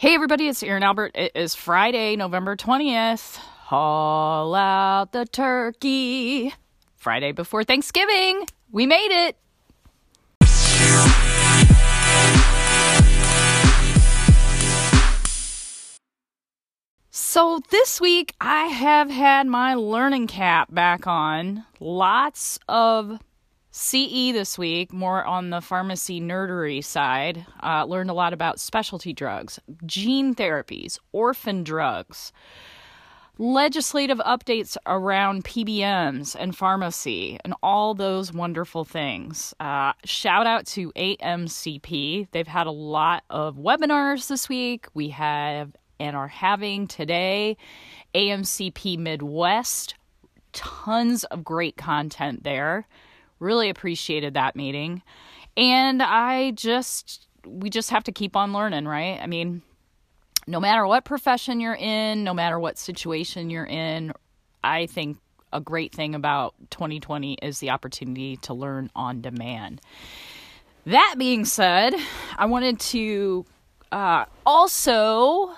Hey everybody, it's Erin Albert. It is Friday, November 20th. Haul out the turkey. Friday before Thanksgiving. We made it. So this week I have had my learning cap back on. Lots of CE this week, more on the pharmacy nerdery side. Learned a lot about specialty drugs, gene therapies, orphan drugs, legislative updates around PBMs and pharmacy, and all those wonderful things. Shout out to AMCP. They've had a lot of webinars this week. We have and are having today AMCP Midwest. Tons of great content there. Really appreciated that meeting. And we just have to keep on learning, right? I mean, no matter what profession you're in, no matter what situation you're in, I think a great thing about 2020 is the opportunity to learn on demand. That being said, I wanted to also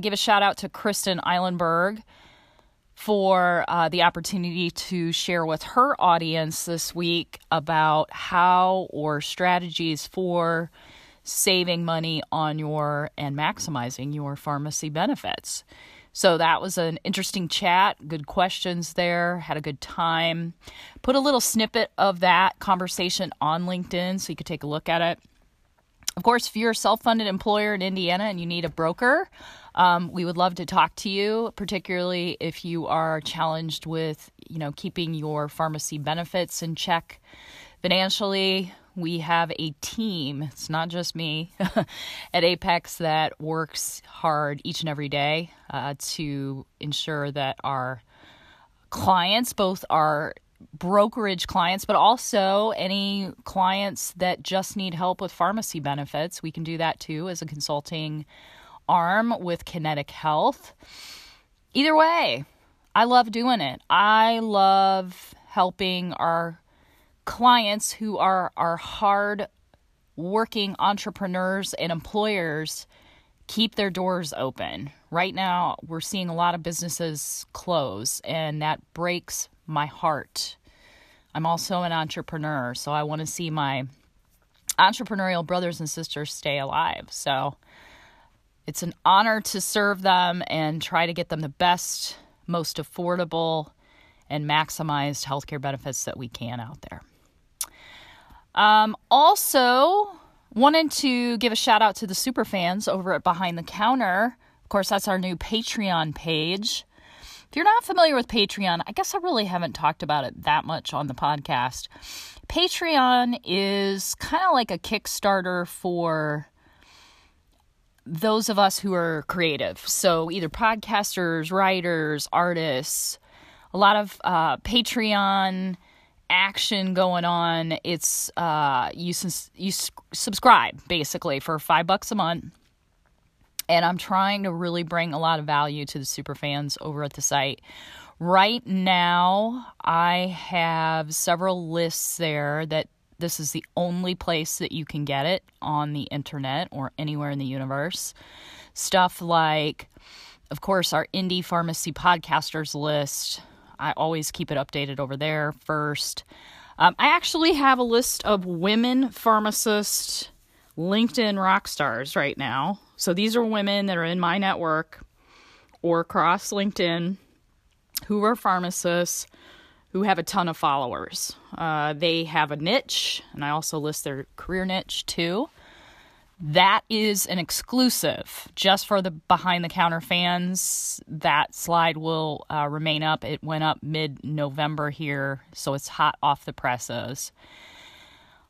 give a shout out to Kristen Eilenberg for the opportunity to share with her audience this week about how or strategies for saving money on your and maximizing your pharmacy benefits. So that was an interesting chat, good questions there, had a good time. Put a little snippet of that conversation on LinkedIn so you could take a look at it. Of course, if you're a self-funded employer in Indiana and you need a broker, we would love to talk to you, particularly if you are challenged with, keeping your pharmacy benefits in check financially. We have a team, it's not just me, at Apex that works hard each and every day to ensure that our clients, both our brokerage clients, but also any clients that just need help with pharmacy benefits. We can do that too as a consulting arm with Kinetic Health. Either way, I love doing it. I love helping our clients who are our hard working entrepreneurs and employers keep their doors open. Right now, we're seeing a lot of businesses close, and that breaks my heart. I'm also an entrepreneur, so I want to see my entrepreneurial brothers and sisters stay alive. So it's an honor to serve them and try to get them the best, most affordable, and maximized healthcare benefits that we can out there. Also, wanted to give a shout out to the superfans over at Behind the Counter. Of course, that's our new Patreon page. If you're not familiar with Patreon, I guess I really haven't talked about it that much on the podcast. Patreon is kind of like a Kickstarter for those of us who are creative. So either podcasters, writers, artists, a lot of Patreon action going on. It's you subscribe basically for $5 a month. And I'm trying to really bring a lot of value to the superfans over at the site. Right now, I have several lists there that this is the only place that you can get it on the internet or anywhere in the universe. Stuff like, of course, our Indie Pharmacy Podcasters list. I always keep it updated over there first. I actually have a list of women pharmacists LinkedIn rock stars right now. So these are women that are in my network or across LinkedIn who are pharmacists who have a ton of followers. They have a niche, and I also list their career niche too. That is an exclusive just for the Behind the Counter fans. That slide will remain up. It went up mid-November here, so it's hot off the presses.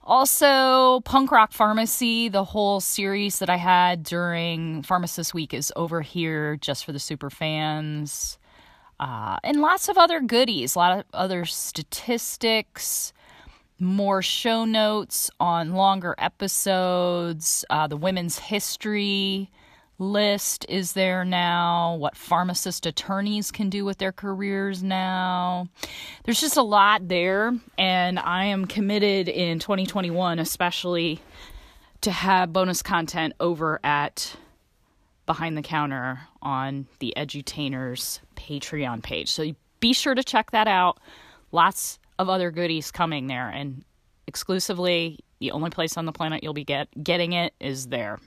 Also, Punk Rock Pharmacy, the whole series that I had during Pharmacist Week is over here just for the super fans. And lots of other goodies, a lot of other statistics, more show notes on longer episodes. The women's history list is there now. What pharmacist attorneys can do with their careers now. There's just a lot there, and I am committed in 2021 especially to have bonus content over at Behind the Counter on the Edutainer's Patreon page. So be sure to check that out. Lots of other goodies coming there, and exclusively, the only place on the planet you'll be getting it is there.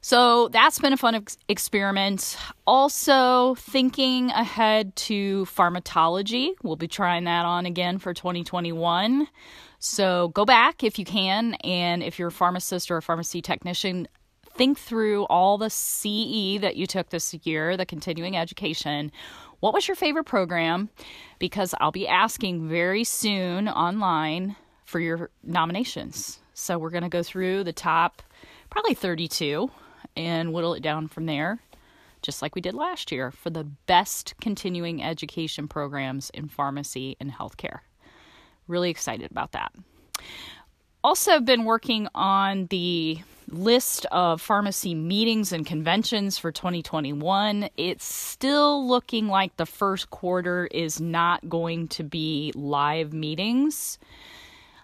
So that's been a fun experiment. Also, thinking ahead to pharmacology. We'll be trying that on again for 2021. So go back if you can, and if you're a pharmacist or a pharmacy technician, think through all the CE that you took this year, the continuing education. What was your favorite program? Because I'll be asking very soon online for your nominations. So we're going to go through the top probably 32 and whittle it down from there, just like we did last year, for the best continuing education programs in pharmacy and healthcare. Really excited about that. Also, I've been working on the list of pharmacy meetings and conventions for 2021. It's still looking like the first quarter is not going to be live meetings.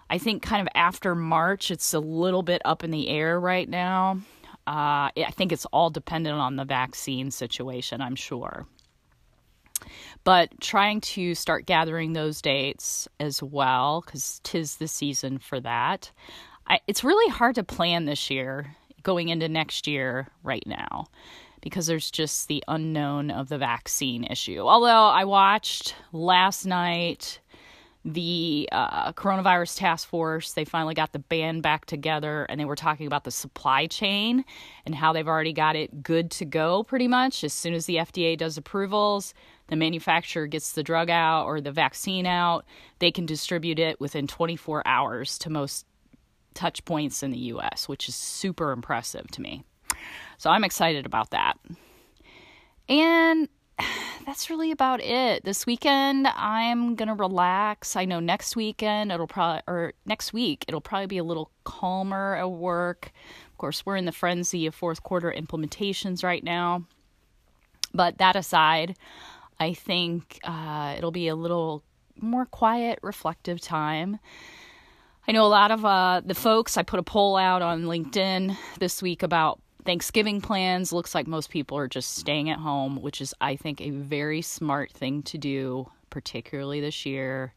I think kind of after March, it's a little bit up in the air right now. I think it's all dependent on the vaccine situation, I'm sure. But trying to start gathering those dates as well, because 'tis the season for that. It's really hard to plan this year, going into next year right now, because there's just the unknown of the vaccine issue. Although I watched last night the coronavirus task force, they finally got the band back together, and they were talking about the supply chain and how they've already got it good to go pretty much. As soon as the FDA does approvals, the manufacturer gets the drug out or the vaccine out, they can distribute it within 24 hours to most touch points in the U.S., which is super impressive to me. So I'm excited about that. And that's really about it. This weekend, I'm going to relax. I know next week, it'll probably be a little calmer at work. Of course, we're in the frenzy of fourth quarter implementations right now. But that aside, I think it'll be a little more quiet, reflective time. I know a lot of the folks, I put a poll out on LinkedIn this week about Thanksgiving plans. Looks like most people are just staying at home, which is, I think, a very smart thing to do, particularly this year.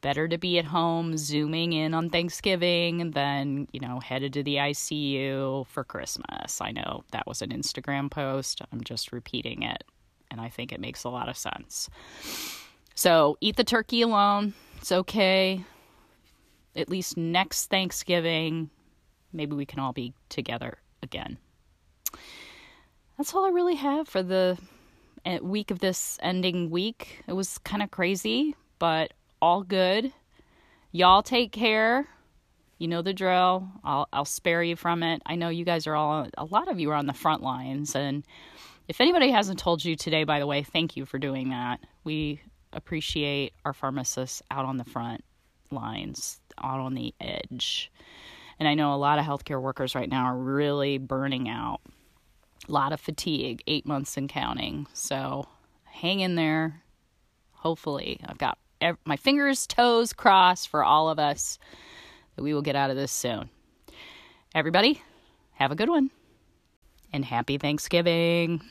Better to be at home zooming in on Thanksgiving than, headed to the ICU for Christmas. I know that was an Instagram post. I'm just repeating it, and I think it makes a lot of sense. So eat the turkey alone. It's okay. At least next Thanksgiving, maybe we can all be together again. That's all I really have for the week of this ending week. It was kind of crazy, but all good. Y'all take care. You know the drill. I'll spare you from it. I know you guys are a lot of you are on the front lines. And if anybody hasn't told you today, by the way, thank you for doing that. We appreciate our pharmacists out on the front lines, out on the edge. And I know a lot of healthcare workers right now are really burning out. A lot of fatigue, 8 months and counting. So hang in there. Hopefully, I've got my fingers, toes crossed for all of us that we will get out of this soon. Everybody, have a good one. And happy Thanksgiving.